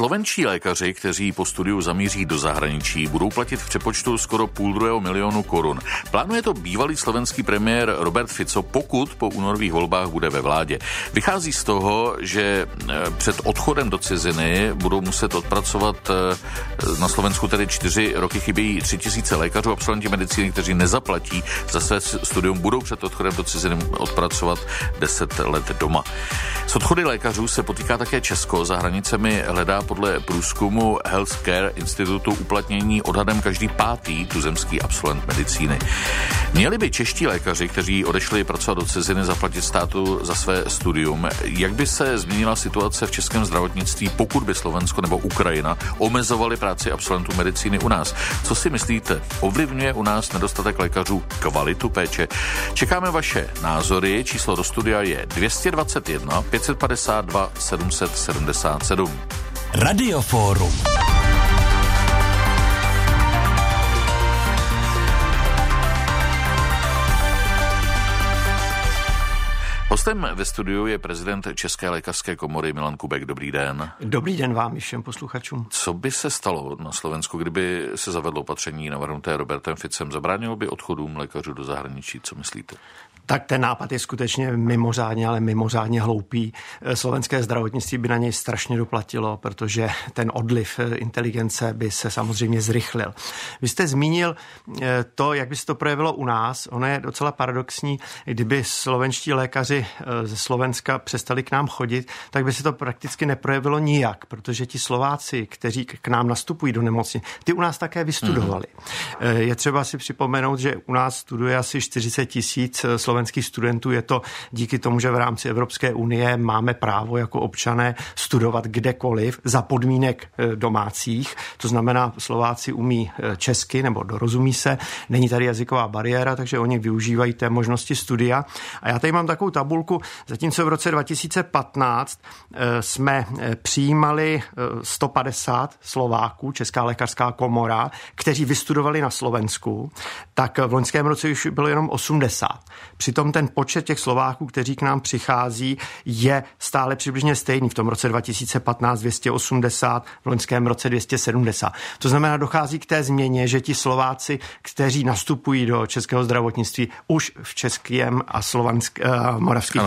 Slovenští lékaři, kteří po studiu zamíří do zahraničí, budou platit v přepočtu skoro 1,5 milionu korun. Plánuje to bývalý slovenský premiér Robert Fico, pokud po únorových volbách bude ve vládě. Vychází z toho, že před odchodem do ciziny budou muset odpracovat na Slovensku tedy 4 roky. Chybějí 3000 lékařů, absolventi medicíny, kteří nezaplatí za své studium, budou před odchodem do ciziny odpracovat 10 let doma. S odchody lékařů se potýká také Česko. Za hranicemi hledá podle průzkumu Healthcare Institutu uplatnění odhadem každý 5. tuzemský absolvent medicíny. Měli by čeští lékaři, kteří odešli pracovat do ciziny, zaplatit státu za své studium? Jak by se změnila situace v českém zdravotnictví, pokud by Slovensko nebo Ukrajina omezovali práci absolventů medicíny u nás? Co si myslíte? Ovlivňuje u nás nedostatek lékařů kvalitu péče? Čekáme vaše názory. Číslo do studia je 221 552 777. Radioforum. Hostem ve studiu je prezident České lékařské komory Milan Kubek. Dobrý den. Dobrý den vám i všem posluchačům. Co by se stalo na Slovensku, kdyby se zavedlo opatření navrhnuté Robertem Ficem? Zabránilo by odchodům lékařů do zahraničí? Co myslíte? Tak ten nápad je skutečně mimořádně hloupý. Slovenské zdravotnictví by na něj strašně doplatilo, protože ten odliv inteligence by se samozřejmě zrychlil. Vy jste zmínil to, jak by se to projevilo u nás. Ono je docela paradoxní, kdyby slovenští lékaři ze Slovenska přestali k nám chodit, tak by se to prakticky neprojevilo nijak, protože ti Slováci, kteří k nám nastupují do nemocnic, ty u nás také vystudovali. Je třeba si připomenout, že u nás studuje asi 40 000 slovenských studentů. Je to díky tomu, že v rámci Evropské unie máme právo jako občané studovat kdekoliv za podmínek domácích. To znamená, Slováci umí česky nebo dorozumí se, není tady jazyková bariéra, takže oni využívají té možnosti studia. A já tady mám takovou tabulku, zatímco v roce 2015 jsme přijímali 150 Slováků, Česká lékařská komora, kteří vystudovali na Slovensku, tak v loňském roce už bylo jenom 80. Přitom ten počet těch Slováků, kteří k nám přichází, je stále přibližně stejný. V tom roce 2015 280, v loňském roce 270. To znamená, dochází k té změně, že ti Slováci, kteří nastupují do českého zdravotnictví, už v českém a moravských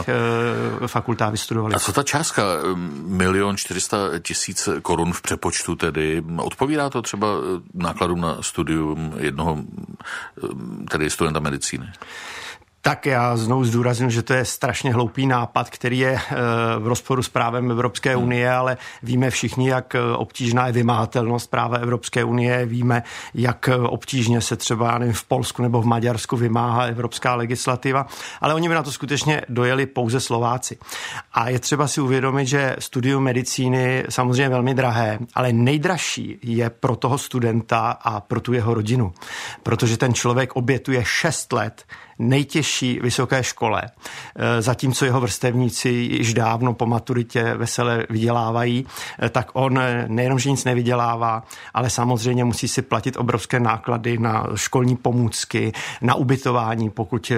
fakultách vystudovali. A co ta částka 1 400 000 korun v přepočtu tedy? Odpovídá to třeba nákladům na studium jednoho tedy studenta medicíny? Tak já znovu zdůrazním, že to je strašně hloupý nápad, který je v rozporu s právem Evropské unie, ale víme všichni, jak obtížná je vymahatelnost práva Evropské unie, víme, jak obtížně se třeba v Polsku nebo v Maďarsku vymáhá evropská legislativa, ale oni by na to skutečně dojeli pouze Slováci. A je třeba si uvědomit, že studium medicíny samozřejmě velmi drahé, ale nejdražší je pro toho studenta a pro tu jeho rodinu, protože ten člověk obětuje 6 let nejtěžší vysoké škole, zatímco jeho vrstevníci již dávno po maturitě vesele vydělávají, tak on nejenom, že nic nevydělává, ale samozřejmě musí si platit obrovské náklady na školní pomůcky, na ubytování, pokud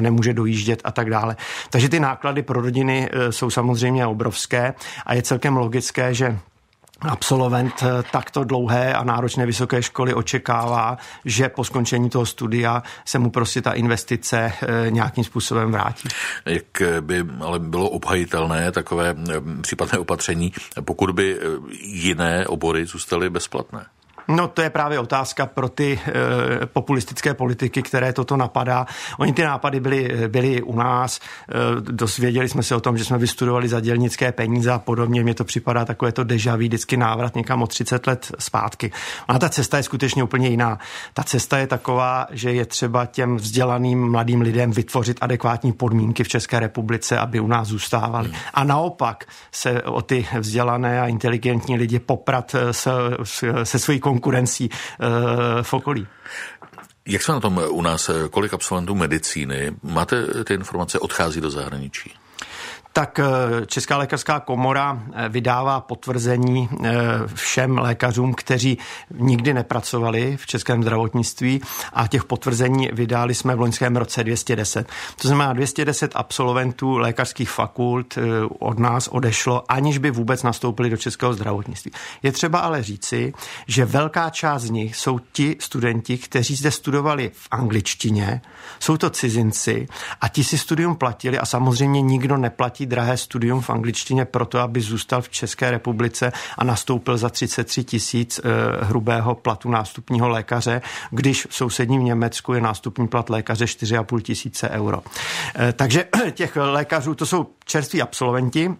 nemůže dojíždět a tak dále. Takže ty náklady pro rodiny jsou samozřejmě obrovské a je celkem logické, že absolvent takto dlouhé a náročné vysoké školy očekává, že po skončení toho studia se mu prostě ta investice nějakým způsobem vrátí. Jak by ale bylo obhajitelné takové případné opatření, pokud by jiné obory zůstaly bezplatné? No to je právě otázka pro ty populistické politiky, které toto napadá. Oni ty nápady byly u nás, dozvěděli jsme se o tom, že jsme vystudovali za dělnické peníze a podobně. Mně to připadá takové to déjà vu, vždycky návrat někam o 30 let zpátky. A ta cesta je skutečně úplně jiná. Ta cesta je taková, že je třeba těm vzdělaným mladým lidem vytvořit adekvátní podmínky v České republice, aby u nás zůstávali. A naopak se o ty vzdělané a inteligentní lidi poprat se svojí konkurencí v okolí. Jak jsme na tom u nás? Kolik absolventů medicíny, máte ty informace, odchází do zahraničí? tak Česká lékařská komora vydává potvrzení všem lékařům, kteří nikdy nepracovali v českém zdravotnictví, a těch potvrzení vydali jsme v loňském roce 210. To znamená, 210 absolventů lékařských fakult od nás odešlo, aniž by vůbec nastoupili do českého zdravotnictví. Je třeba ale říci, že velká část z nich jsou ti studenti, kteří zde studovali v angličtině, jsou to cizinci a ti si studium platili a samozřejmě nikdo neplatí drahé studium v angličtině proto, aby zůstal v České republice a nastoupil za 33 000 hrubého platu nástupního lékaře, když v sousedním Německu je nástupní plat lékaře 4 500 euro. Takže těch lékařů, to jsou čerství absolventi,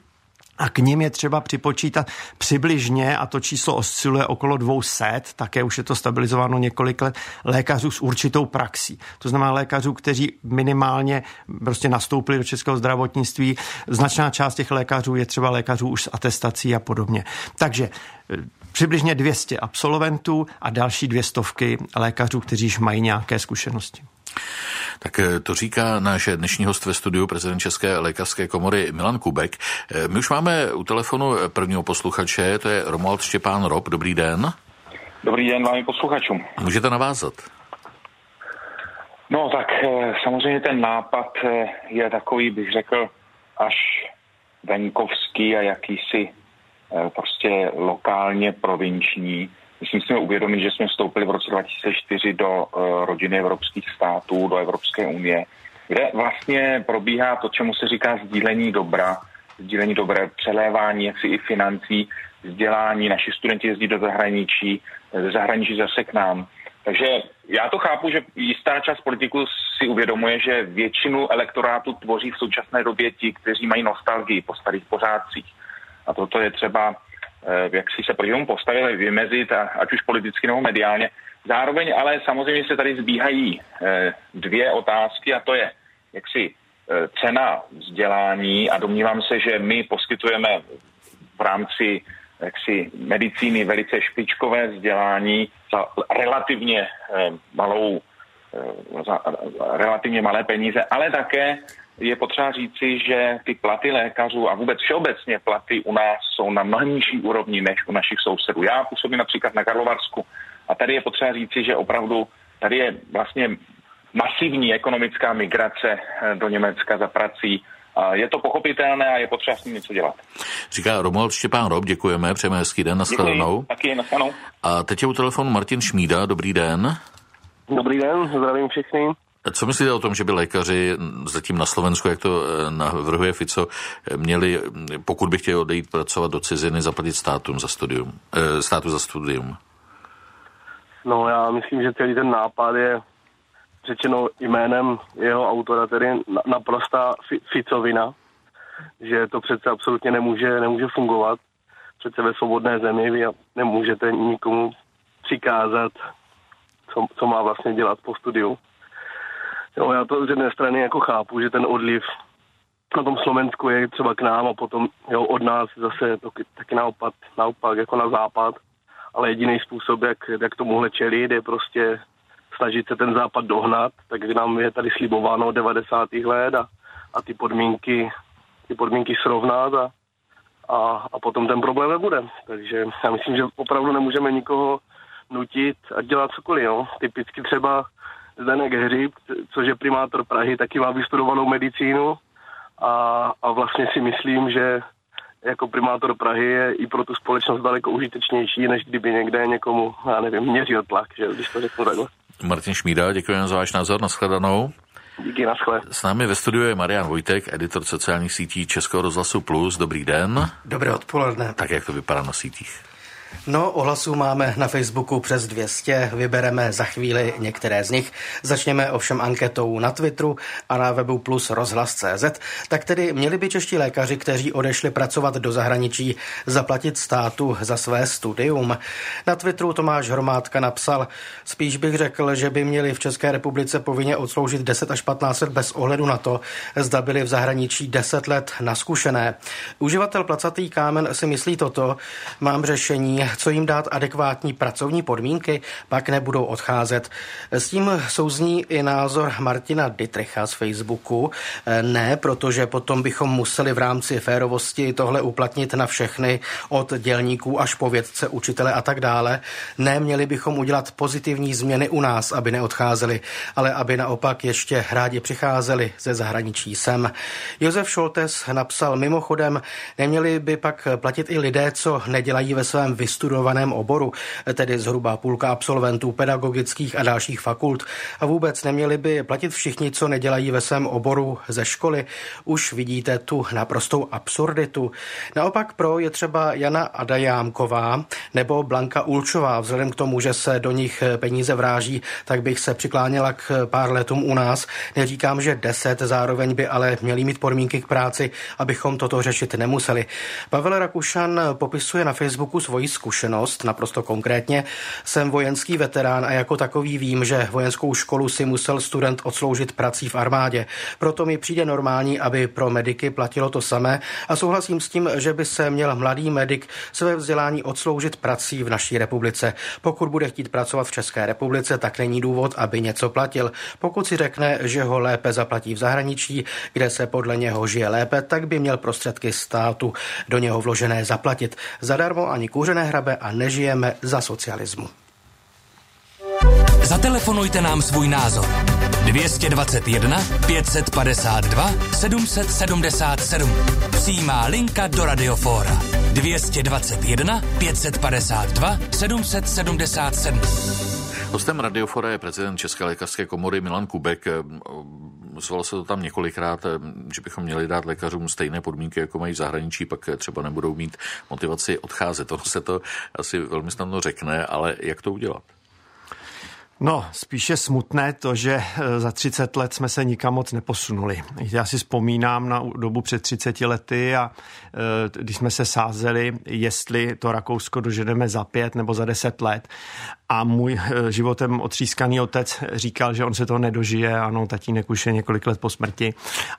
a k nim je třeba připočítat přibližně, a to číslo osciluje okolo 200, také už je to stabilizováno několik let, lékařů s určitou praxí. To znamená lékařů, kteří minimálně prostě nastoupili do českého zdravotnictví. Značná část těch lékařů je třeba lékařů už s atestací a podobně. Takže přibližně 200 absolventů a další 200 lékařů, kteří již mají nějaké zkušenosti. Tak to říká náš dnešní host ve studiu, prezident České lékařské komory Milan Kubek. My už máme u telefonu prvního posluchače, to je Romuald Štěpán Rob. Dobrý den. Dobrý den vám i posluchačům. Můžete navázat? No tak samozřejmě ten nápad je takový, bych řekl, až venkovský a jakýsi prostě lokálně provinční. My si musíme uvědomit, že jsme vstoupili v roce 2004 do rodiny evropských států, do Evropské unie, kde vlastně probíhá to, čemu se říká sdílení dobré, přelévání jaksi i financí, vzdělání. Naši studenti jezdí do zahraničí, ze zahraničí zase k nám. Takže já to chápu, že jistá část politiků si uvědomuje, že většinu elektorátu tvoří v současné době ti, kteří mají nostalgii po starých pořádcích. A toto je třeba, jak si se proti tomu postavili, vymezit, ať už politicky nebo mediálně. Zároveň ale samozřejmě se tady zbíhají dvě otázky, a to je jaksi cena vzdělání, a domnívám se, že my poskytujeme v rámci jaksi medicíny velice špičkové vzdělání za relativně malé peníze, ale také je potřeba říci, že ty platy lékařů a vůbec všeobecně platy u nás jsou na mnohem nižší úrovni než u našich sousedů. Já působím například na Karlovarsku a tady je potřeba říci, že opravdu tady je vlastně masivní ekonomická migrace do Německa za prací. Je to pochopitelné a je potřeba s ním něco dělat. Říká Romuald Štěpán Rob, děkujeme, přejeme hezký den, nashledanou. Taky, nashledanou. A teď je u telefonu Martin Šmída, dobrý den. Dobrý den, zdravím všichni. Co myslíte o tom, že by lékaři zatím na Slovensku, jak to navrhuje Fico, měli, pokud by chtěli odejít pracovat do ciziny, zaplatit státu za studium? No já myslím, že celý ten nápad je řečeno jménem jeho autora, tedy naprostá Ficovina, že to přece absolutně nemůže fungovat. Přece ve svobodné zemi vy nemůžete nikomu přikázat, co má vlastně dělat po studiu. Jo, já to z jedné strany jako chápu, že ten odliv na tom Slovensku je třeba k nám a potom jo, od nás zase taky naopak jako na západ, ale jediný způsob, jak tomuhle čelit, je prostě snažit se ten západ dohnat, takže nám je tady slibováno od 90. let a ty podmínky srovnat a potom ten problém nebude. Takže já myslím, že opravdu nemůžeme nikoho nutit a dělat cokoliv. Jo. Typicky třeba Zdeněk Hřib, což je primátor Prahy, taky má vystudovanou medicínu a vlastně si myslím, že jako primátor Prahy je i pro tu společnost daleko užitečnější, než kdyby někde někomu, já nevím, měřil tlak, že když to řeknu takhle. Martin Šmída, děkujeme za váš názor, nashledanou. Díky, naschle. S námi ve studiu je Marian Vojtek, editor sociálních sítí Českého rozhlasu Plus. Dobrý den. Dobré odpoledne. Tak jak to vypadá na sítích? No, ohlasů máme na Facebooku přes 200, vybereme za chvíli některé z nich. Začněme ovšem anketou na Twitteru a na webu plus rozhlas.cz. Tak tedy měli by čeští lékaři, kteří odešli pracovat do zahraničí, zaplatit státu za své studium? Na Twitteru Tomáš Hromádka napsal, spíš bych řekl, že by měli v České republice povinně odsloužit 10 až 15 let bez ohledu na to, zda byli v zahraničí 10 let naskušené. Uživatel Placatý Kámen si myslí toto, mám řešení, co jim dát adekvátní pracovní podmínky, pak nebudou odcházet. S tím souzní i názor Martina Ditrecha z Facebooku. Ne, protože potom bychom museli v rámci férovosti tohle uplatnit na všechny, od dělníků až po vědce, učitele a tak dále. Ne, měli bychom udělat pozitivní změny u nás, aby neodcházeli, ale aby naopak ještě rádi přicházeli ze zahraničí sem. Josef Scholtes napsal mimochodem, neměli by pak platit i lidé, co nedělají ve svém vystudovaném oboru, tedy zhruba půlka absolventů pedagogických a dalších fakult. A vůbec neměli by platit všichni, co nedělají ve svém oboru ze školy. Už vidíte tu naprostou absurditu. Naopak pro je třeba Jana Adajámková nebo Blanka Ulčová. Vzhledem k tomu, že se do nich peníze vráží, tak bych se přikláněla k pár letům u nás. Neříkám, že 10, zároveň by ale měli mít podmínky k práci, abychom toto řešit nemuseli. Pavel Rakušan popisuje na Facebooku svoji zkušenost, naprosto konkrétně. Jsem vojenský veterán a jako takový vím, že vojenskou školu si musel student odsloužit prací v armádě. Proto mi přijde normální, aby pro mediky platilo to samé a souhlasím s tím, že by se měl mladý medik své vzdělání odsloužit prací v naší republice. Pokud bude chtít pracovat v České republice, tak není důvod, aby něco platil. Pokud si řekne, že ho lépe zaplatí v zahraničí, kde se podle něho žije lépe, tak by měl prostředky státu do něho vložené zaplatit. Zadarmo ani kuřené hrabe a nežijeme za socialismu. Zatelefonujte nám svůj názor. 221 552 777. Přímá linka do Radiofóra. 221 552 777. Hostem Radiofóra je prezident České lékařské komory Milan Kubek. Zval se to tam několikrát, že bychom měli dát lékařům stejné podmínky, jako mají v zahraničí, pak třeba nebudou mít motivaci odcházet. Ono se to asi velmi snadno řekne, ale jak to udělat? No, spíše smutné to, že za 30 let jsme se nikam moc neposunuli. Já si vzpomínám na dobu před 30 lety a když jsme se sázeli, jestli to Rakousko doženeme za 5 nebo za 10 let. A můj životem otřískaný otec říkal, že on se toho nedožije. Ano, tatínek už je několik let po smrti.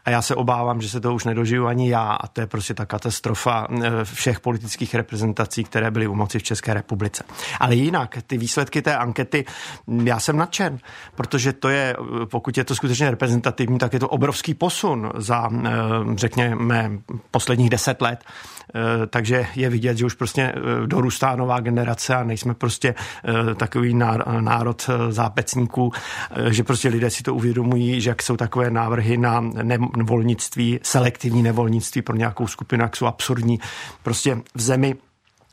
A já se obávám, že se toho už nedožiju ani já. A to je prostě ta katastrofa všech politických reprezentací, které byly u moci v České republice. Ale jinak, ty výsledky té ankety, já jsem nadšen, protože to je, pokud je to skutečně reprezentativní, tak je to obrovský posun za, řekněme, posledních 10 let. Takže je vidět, že už prostě dorůstá nová generace a nejsme prostě takový národ zápecníků, že prostě lidé si to uvědomují, že jak jsou takové návrhy na nevolnictví, selektivní nevolnictví pro nějakou skupinu, jak jsou absurdní. Prostě v zemi,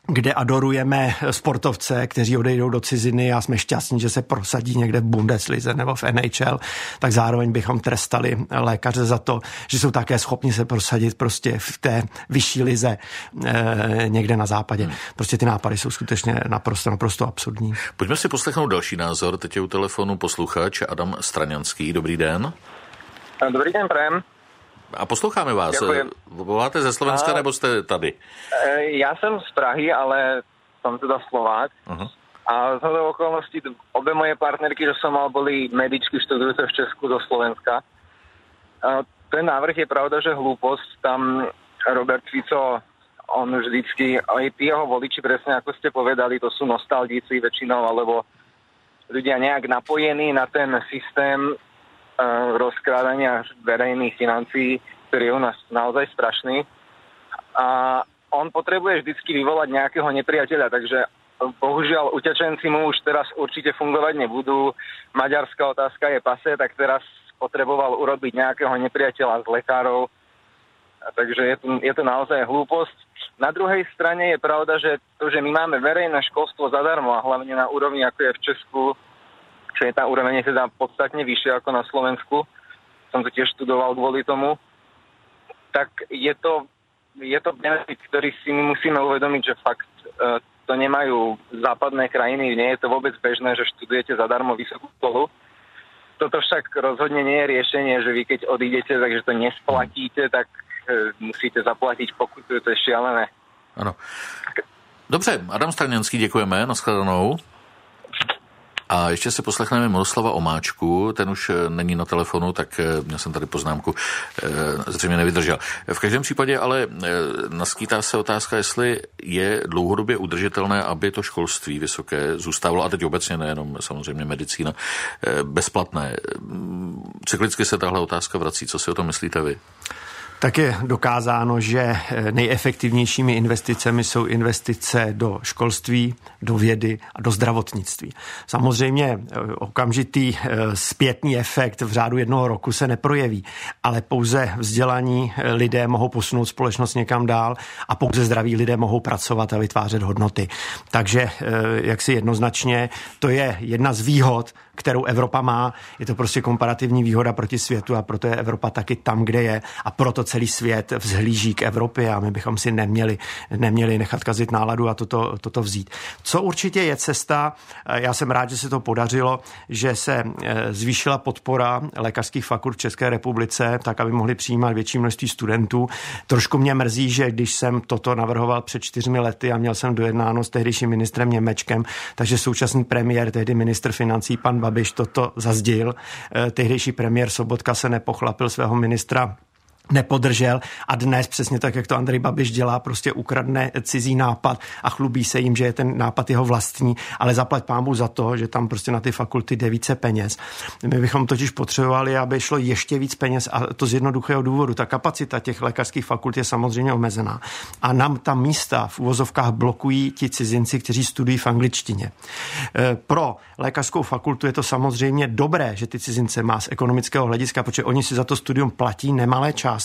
kde adorujeme sportovce, kteří odejdou do ciziny a jsme šťastní, že se prosadí někde v Bundeslize nebo v NHL, tak zároveň bychom trestali lékaře za to, že jsou také schopni se prosadit prostě v té vyšší lize někde na západě. Prostě ty nápady jsou skutečně naprosto absurdní. Pojďme si poslechnout další názor. Teď je u telefonu posluchač Adam Straňanský. Dobrý den. Dobrý den, Prém. A posloucháme vás. Děkuji. Voláte ze Slovenska nebo jste tady? Já jsem z Prahy, ale jsem teda Slovák. Uh-huh. A zhodou okolností obě moje partnerky, že som mal, boli medičky študujúce v Česku do Slovenska. A ten návrh je pravda, že hlúposť. Tam Robert Fico, on vždycky, aj tí jeho voliči, presne ako ste povedali, to sú nostalgici väčšinou, alebo ľudia nejak napojení na ten systém rozkrádania verejných financií, ktorý je u nás naozaj strašný. A on potrebuje vždycky vyvolať nejakého nepriateľa, takže bohužiaľ utečenci mu už teraz určite fungovať nebudú. Maďarská otázka je pase, tak teraz potreboval urobiť nejakého nepriateľa z lekárov. A takže je to naozaj hlúposť. Na druhej strane je pravda, že to, že my máme verejné školstvo zadarmo a hlavne na úrovni, ako je v Česku, čo je tá úroveň teda podstatne vyššia ako na Slovensku, som to tiež študoval kvôli tomu, tak je to benefit, ktorý si my musíme uvedomiť, že fakt to nemajú západné krajiny, nie je to vôbec bežné, že študujete zadarmo vysokú školu. Toto však rozhodne nie je riešenie, že vy keď odídete, takže to nesplatíte, tak musíte zaplatiť pokutu, to je šialené. Ano. Dobře, Adam Straňanský, děkujeme, nashledanou. A ještě se poslechneme Miroslava Omáčku, ten už není na telefonu, tak měl jsem tady poznámku, zřejmě nevydržel. V každém případě ale naskýtá se otázka, jestli je dlouhodobě udržitelné, aby to školství vysoké zůstávalo, a teď obecně nejenom samozřejmě medicína, bezplatné. Cyklicky se tahle otázka vrací. Co si o tom myslíte vy? Tak je dokázáno, že nejefektivnějšími investicemi jsou investice do školství, do vědy a do zdravotnictví. Samozřejmě okamžitý zpětný efekt v řádu jednoho roku se neprojeví, ale pouze vzdělaní lidé mohou posunout společnost někam dál a pouze zdraví lidé mohou pracovat a vytvářet hodnoty. Takže jaksi jednoznačně to je jedna z výhod, kterou Evropa má. Je to prostě komparativní výhoda proti světu a proto je Evropa taky tam, kde je a proto celý svět vzhlíží k Evropě a my bychom si neměli nechat kazit náladu a toto vzít. Co určitě je cesta, já jsem rád, že se to podařilo, že se zvýšila podpora lékařských fakult v České republice, tak aby mohli přijímat větší množství studentů. Trošku mě mrzí, že když jsem toto navrhoval před 4 lety a měl jsem dojednáno s tehdejším ministrem Němečkem, takže současný premiér, tehdy ministr financí pan Babiš toto zazdil. Tehdejší premiér Sobotka se nepochlapil svého ministra, nepodržel a dnes přesně tak, jak to Andrej Babiš dělá, prostě ukradne cizí nápad a chlubí se jim, že je ten nápad jeho vlastní, ale zaplať pánbůh za to, že tam prostě na ty fakulty jde více peněz. My bychom totiž potřebovali, aby šlo ještě víc peněz a to z jednoduchého důvodu. Ta kapacita těch lékařských fakult je samozřejmě omezená a nám ta místa v uvozovkách blokují ti cizinci, kteří studují v angličtině. Pro lékařskou fakultu je to samozřejmě dobré, že ty cizince má z ekonomického hlediska, protože oni si za to studium platí nemalé částky.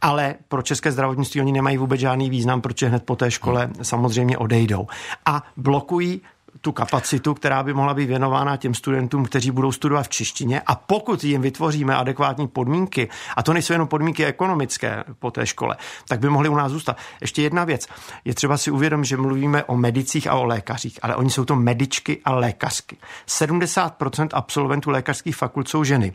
Ale pro české zdravotnictví oni nemají vůbec žádný význam, protože hned po té škole samozřejmě odejdou. A blokují tu kapacitu, která by mohla být věnována těm studentům, kteří budou studovat v češtině. A pokud jim vytvoříme adekvátní podmínky, a to nejsou jenom podmínky ekonomické po té škole, tak by mohli u nás zůstat. Ještě jedna věc. Je třeba si uvědomit, že mluvíme o medicích a o lékařích, ale oni jsou to medičky a lékařky. 70% absolventů lékařských fakult jsou ženy.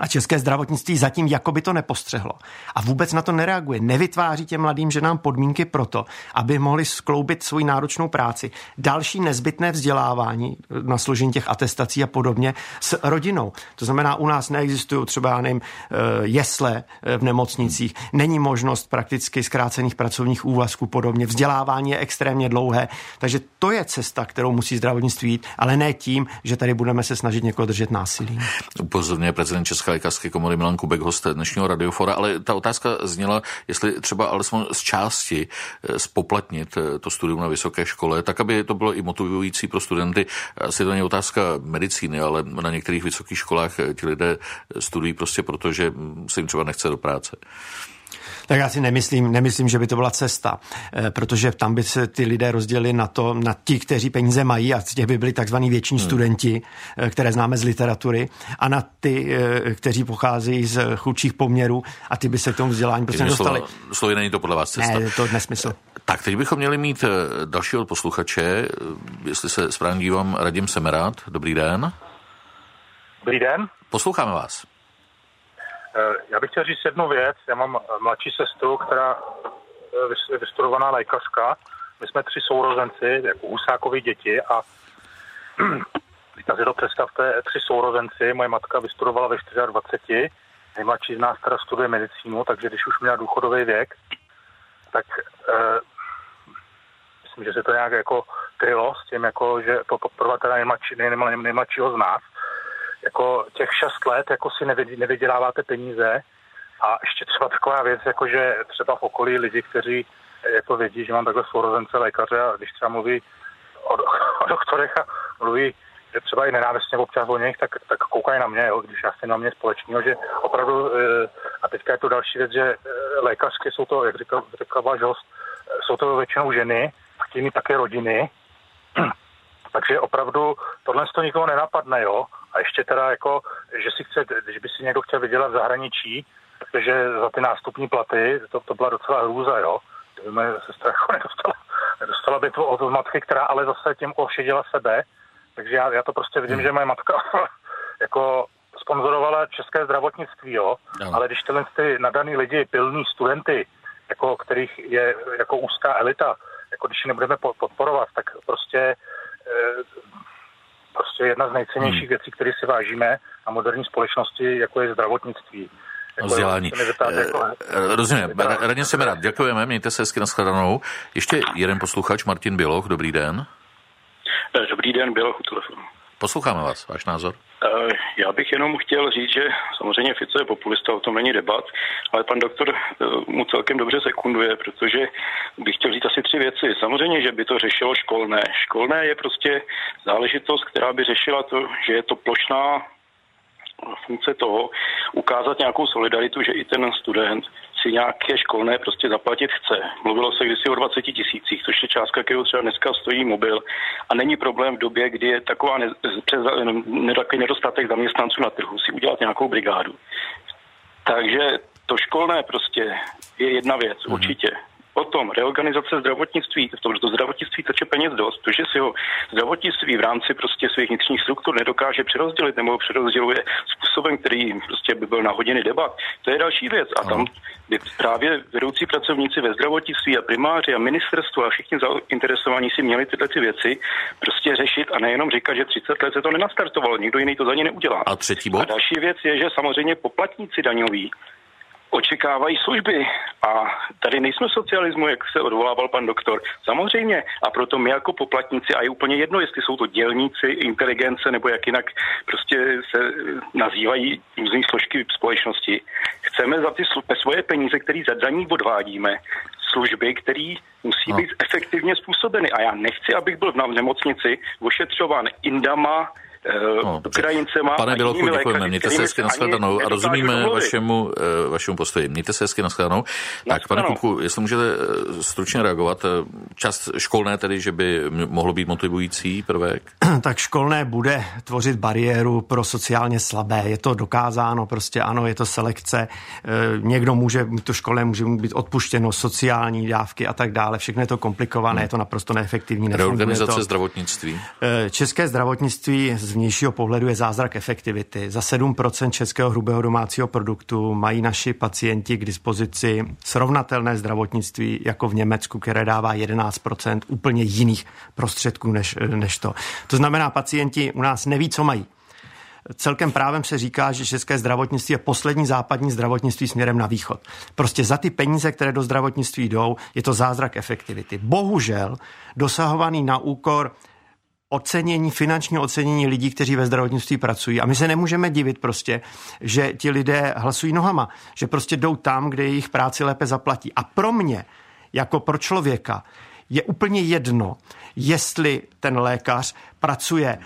A české zdravotnictví zatím jakoby to nepostřehlo. A vůbec na to nereaguje. Nevytváří těm mladým ženám podmínky pro to, aby mohli skloubit svou náročnou práci. Další nezbytné vzdělávání na složení těch atestací a podobně s rodinou. To znamená, u nás neexistují třeba, já nevím, jesle v nemocnicích. Není možnost prakticky zkrácených pracovních úvazků podobně. Vzdělávání je extrémně dlouhé. Takže to je cesta, kterou musí zdravotnictví jít, ale ne tím, že tady budeme se snažit někoho držet násilím. Upozorňuje prezident České lékařské komory Milan Kubek, host dnešního Radiofora, ale ta otázka zněla, jestli třeba alespoň z části spoplatnit to studium na vysoké škole, tak aby to bylo i motivující pro studenty. Asi to není otázka medicíny, ale na některých vysokých školách ti lidé studují prostě proto, že se jim třeba nechce do práce. Tak já si nemyslím, že by to byla cesta, protože tam by se ty lidé rozdělili na ti, kteří peníze mají a z těch by byli takzvaní věční studenti, které známe z literatury, a na ty, kteří pocházejí z chudších poměrů a ty by se k tomu vzdělání prostě nedostali. Slovy, není to podle vás cesta? Ne, to nesmysl. Tak, teď bychom měli mít dalšího posluchače, jestli se správně dívám, Radim Semerát. Dobrý den. Dobrý den. Posloucháme vás. Já bych chtěl říct jednu věc. Já mám mladší sestru, která je vystudovaná lékařka. My jsme 3 sourozenci, jako Husákovi děti a tak si to představte, 3 sourozenci. Moje matka vystudovala ve 24. Nejmladší z nás teda studuje medicínu, takže když už měla důchodový věk, tak myslím, že se to nějak jako krylo s tím, jako, že to podporovat teda nejmladšího z nás. Jako těch 6 let jako si nevyděláváte peníze a ještě třeba taková věc, jako že třeba v okolí lidi, kteří jako vědí, že mám takhle sourozence lékaře a když třeba mluví o doktorech a mluví, že třeba i nenávistně občas o nich, tak koukají na mě, jo, když já jsem na mě společného, že opravdu, a teďka je to další věc, že lékařky jsou to, jak říkal váš host, jsou to většinou ženy, chtějí mít také rodiny, takže opravdu tohle to nikoho nenapadne, jo. A ještě teda jako, že si chce, když by si někdo chtěl vydělat v zahraničí, takže za ty nástupní platy, to byla docela hrůza, jo. Kdyby mě sestra nedostala bitvu od matky, která ale zase tím ošidila sebe. Takže já to prostě vidím, že moje matka jako sponzorovala české zdravotnictví, jo. Ale když tyhle ty nadaný lidi, pilní studenty, jako kterých je jako úzká elita, jako když ji nebudeme podporovat, tak prostě prostě jedna z nejcennějších věcí, které si vážíme na moderní společnosti, jako je zdravotnictví. Vzdělání. Rozumím, radně jsem rád. Děkujeme, mějte se hezky, nashledanou. Ještě jeden posluchač, Martin Běloch, dobrý den. Dobrý den, Běloch u telefonu. Posloucháme vás, váš názor? Já bych jenom chtěl říct, že samozřejmě Fico je populista, o tom není debat, ale pan doktor mu celkem dobře sekunduje, protože bych chtěl říct asi 3 věci. Samozřejmě, že by to řešilo školné. Školné je prostě záležitost, která by řešila to, že je to plošná funkce toho, ukázat nějakou solidaritu, že i ten student si nějaké školné prostě zaplatit chce. Mluvilo se kdysi o 20 000, což je částka, kterou třeba dneska stojí mobil, a není problém v době, kdy je taková nedostatek zaměstnanců na trhu si udělat nějakou brigádu. Takže to školné prostě je jedna věc, určitě. Potom reorganizace zdravotnictví, v tom, že to zdravotnictví teče peněz dost, protože si ho zdravotnictví v rámci prostě svých vnitřních struktur nedokáže přerozdělit nebo přerozděluje způsobem, který prostě by byl na hodiny debat. To je další věc a tam by právě vedoucí pracovníci ve zdravotnictví a primáři a ministerstvo a všichni zainteresovaní si měli tyhle ty věci prostě řešit a nejenom říkat, že 30 let se to nenastartovalo, nikdo jiný to za ně neudělá. A třetí bod? A další věc je, že samozřejmě poplatníci daňoví očekávají služby a tady nejsme v socialismu, jak se odvolával pan doktor. Samozřejmě a proto my jako poplatníci, a je úplně jedno, jestli jsou to dělníci, inteligence nebo jak jinak prostě se nazývají různý složky společnosti, chceme za ty svoje peníze, které za daní odvádíme, služby, které musí být efektivně způsobeny. A já nechci, abych byl v nemocnici ošetřován indama, Ukrajincema. Pane Bělochu, děkujeme, mějte se hezky, nashledanou, a rozumíme vašemu postoji. Mějte se hezky, nashledanou. Tak, pane Kubku, jestli můžete stručně reagovat, část školné tedy, že by mohlo být motivující prvek? Tak školné bude tvořit bariéru pro sociálně slabé. Je to dokázáno, prostě ano, je to selekce. Někdo může, to školné může být odpuštěno, sociální dávky a tak dále. Všechno je to komplikované, je to naprosto neefektivní. Reorganizace zdravotnictví. České zdravotnictví z vnějšího pohledu je zázrak efektivity. Za 7% českého hrubého domácího produktu mají naši pacienti k dispozici srovnatelné zdravotnictví jako v Německu, které dává 11% úplně jiných prostředků než to. To znamená, pacienti u nás neví, co mají. Celkem právem se říká, že české zdravotnictví je poslední západní zdravotnictví směrem na východ. Prostě za ty peníze, které do zdravotnictví jdou, je to zázrak efektivity. Bohužel dosahovaný na úkor ocenění, finanční ocenění lidí, kteří ve zdravotnictví pracují. A my se nemůžeme divit prostě, že ti lidé hlasují nohama, že prostě jdou tam, kde jejich práci lépe zaplatí. A pro mě, jako pro člověka, je úplně jedno, jestli ten lékař pracuje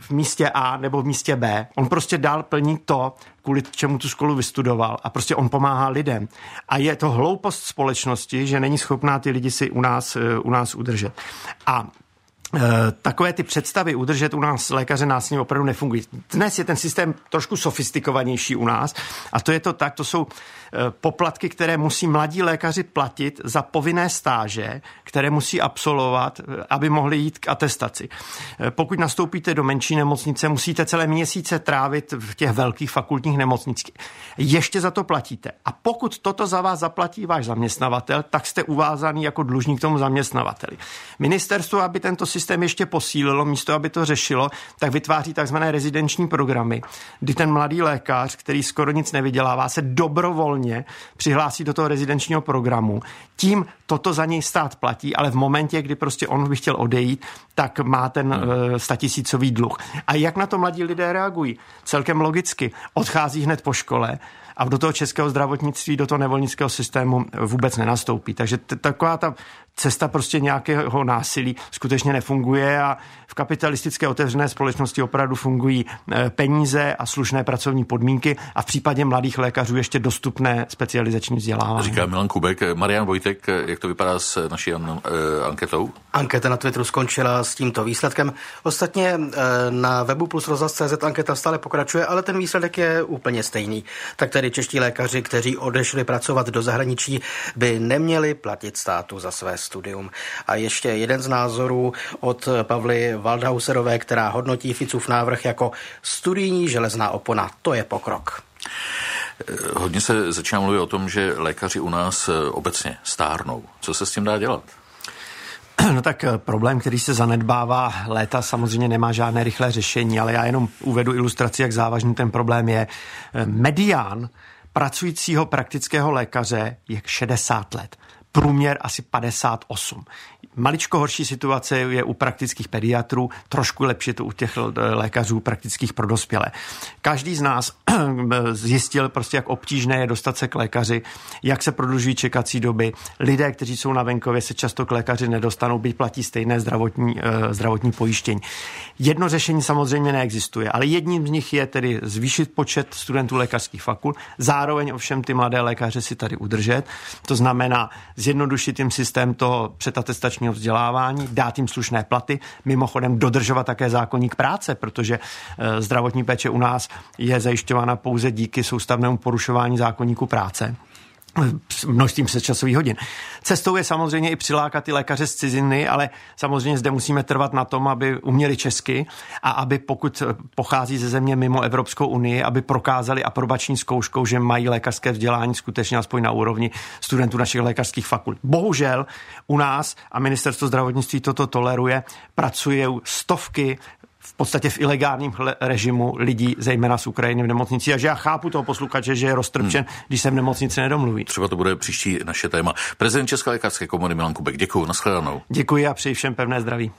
v místě A nebo v místě B. On prostě dál plní to, kvůli čemu tu školu vystudoval, a prostě on pomáhá lidem. A je to hloupost společnosti, že není schopná ty lidi si u nás udržet. A takové ty představy udržet u nás lékaře nás s ním opravdu nefungují. Dnes je ten systém trošku sofistikovanější u nás a to je to tak, to jsou poplatky, které musí mladí lékaři platit za povinné stáže, které musí absolvovat, aby mohli jít k atestaci. Pokud nastoupíte do menší nemocnice, musíte celé měsíce trávit v těch velkých fakultních nemocnicích. Ještě za to platíte. A pokud toto za vás zaplatí váš zaměstnavatel, tak jste uvázaný jako dlužník tomu zaměstnavateli. Ministerstvo, aby tento systém ještě posílilo, místo aby to řešilo, tak vytváří takzvané rezidenční programy, kdy ten mladý lékař, který skoro nic nevydělává, se dobrovolně přihlásí do toho rezidenčního programu. Tím toto za něj stát platí, ale v momentě, kdy prostě on by chtěl odejít, tak má ten 100 000 dluh. A jak na to mladí lidé reagují? Celkem logicky. Odchází hned po škole a do toho českého zdravotnictví, do toho nevolnického systému vůbec nenastoupí. Takže taková ta cesta prostě nějakého násilí skutečně nefunguje a v kapitalistické otevřené společnosti opravdu fungují peníze a slušné pracovní podmínky a v případě mladých lékařů ještě dostupné specializační vzdělávání. Říká Milan Kubek. Marian Vojtek, jak to vypadá s naší anketou? Anketa na Twitteru skončila s tímto výsledkem. Ostatně na webu plus rozhlas.cz anketa stále pokračuje, ale ten výsledek je úplně stejný. Tak tedy čeští lékaři, kteří odešli pracovat do zahraničí, by neměli platit státu za své studium. A ještě jeden z názorů od Pavly Waldhauserové, která hodnotí Ficův návrh jako studijní železná opona. To je pokrok. Hodně se začíná mluvit o tom, že lékaři u nás obecně stárnou. Co se s tím dá dělat? No tak problém, který se zanedbává léta, samozřejmě nemá žádné rychlé řešení, ale já jenom uvedu ilustraci, jak závažný ten problém je. Medián pracujícího praktického lékaře je 60 let. Průměr asi 58. Maličko horší situace je u praktických pediatrů, trošku lepší to u těch lékařů praktických pro dospělé. Každý z nás zjistil prostě, jak obtížné je dostat se k lékaři, jak se prodlužují čekací doby. Lidé, kteří jsou na venkově, se často k lékaři nedostanou, byť platí stejné zdravotní pojištění. Jedno řešení samozřejmě neexistuje, ale jedním z nich je tedy zvýšit počet studentů lékařských fakult, zároveň ovšem ty mladé lékaře si tady udržet. To znamená zjednodušit jim systém toho předatestačního vzdělávání, dát jim slušné platy, mimochodem dodržovat také zákoník práce, protože zdravotní péče u nás je zajišťována pouze díky soustavnému porušování zákoníku práce množstvím přesčasových hodin. Cestou je samozřejmě i přilákat ty lékaře z ciziny, ale samozřejmě zde musíme trvat na tom, aby uměli česky a aby, pokud pochází ze země mimo Evropskou unii, aby prokázali aprobační zkouškou, že mají lékařské vzdělání skutečně aspoň na úrovni studentů našich lékařských fakult. Bohužel u nás, a ministerstvo zdravotnictví toto toleruje, pracuje stovky v podstatě v ilegálním režimu lidí, zejména z Ukrajiny v nemocnici. A že já chápu toho posluchače, že je roztrpčen, když se v nemocnici nedomluví. Třeba to bude příští naše téma. Prezident České lékařské komory Milan Kubek. Děkuji, nashledanou. Děkuji a přeji všem pevné zdraví.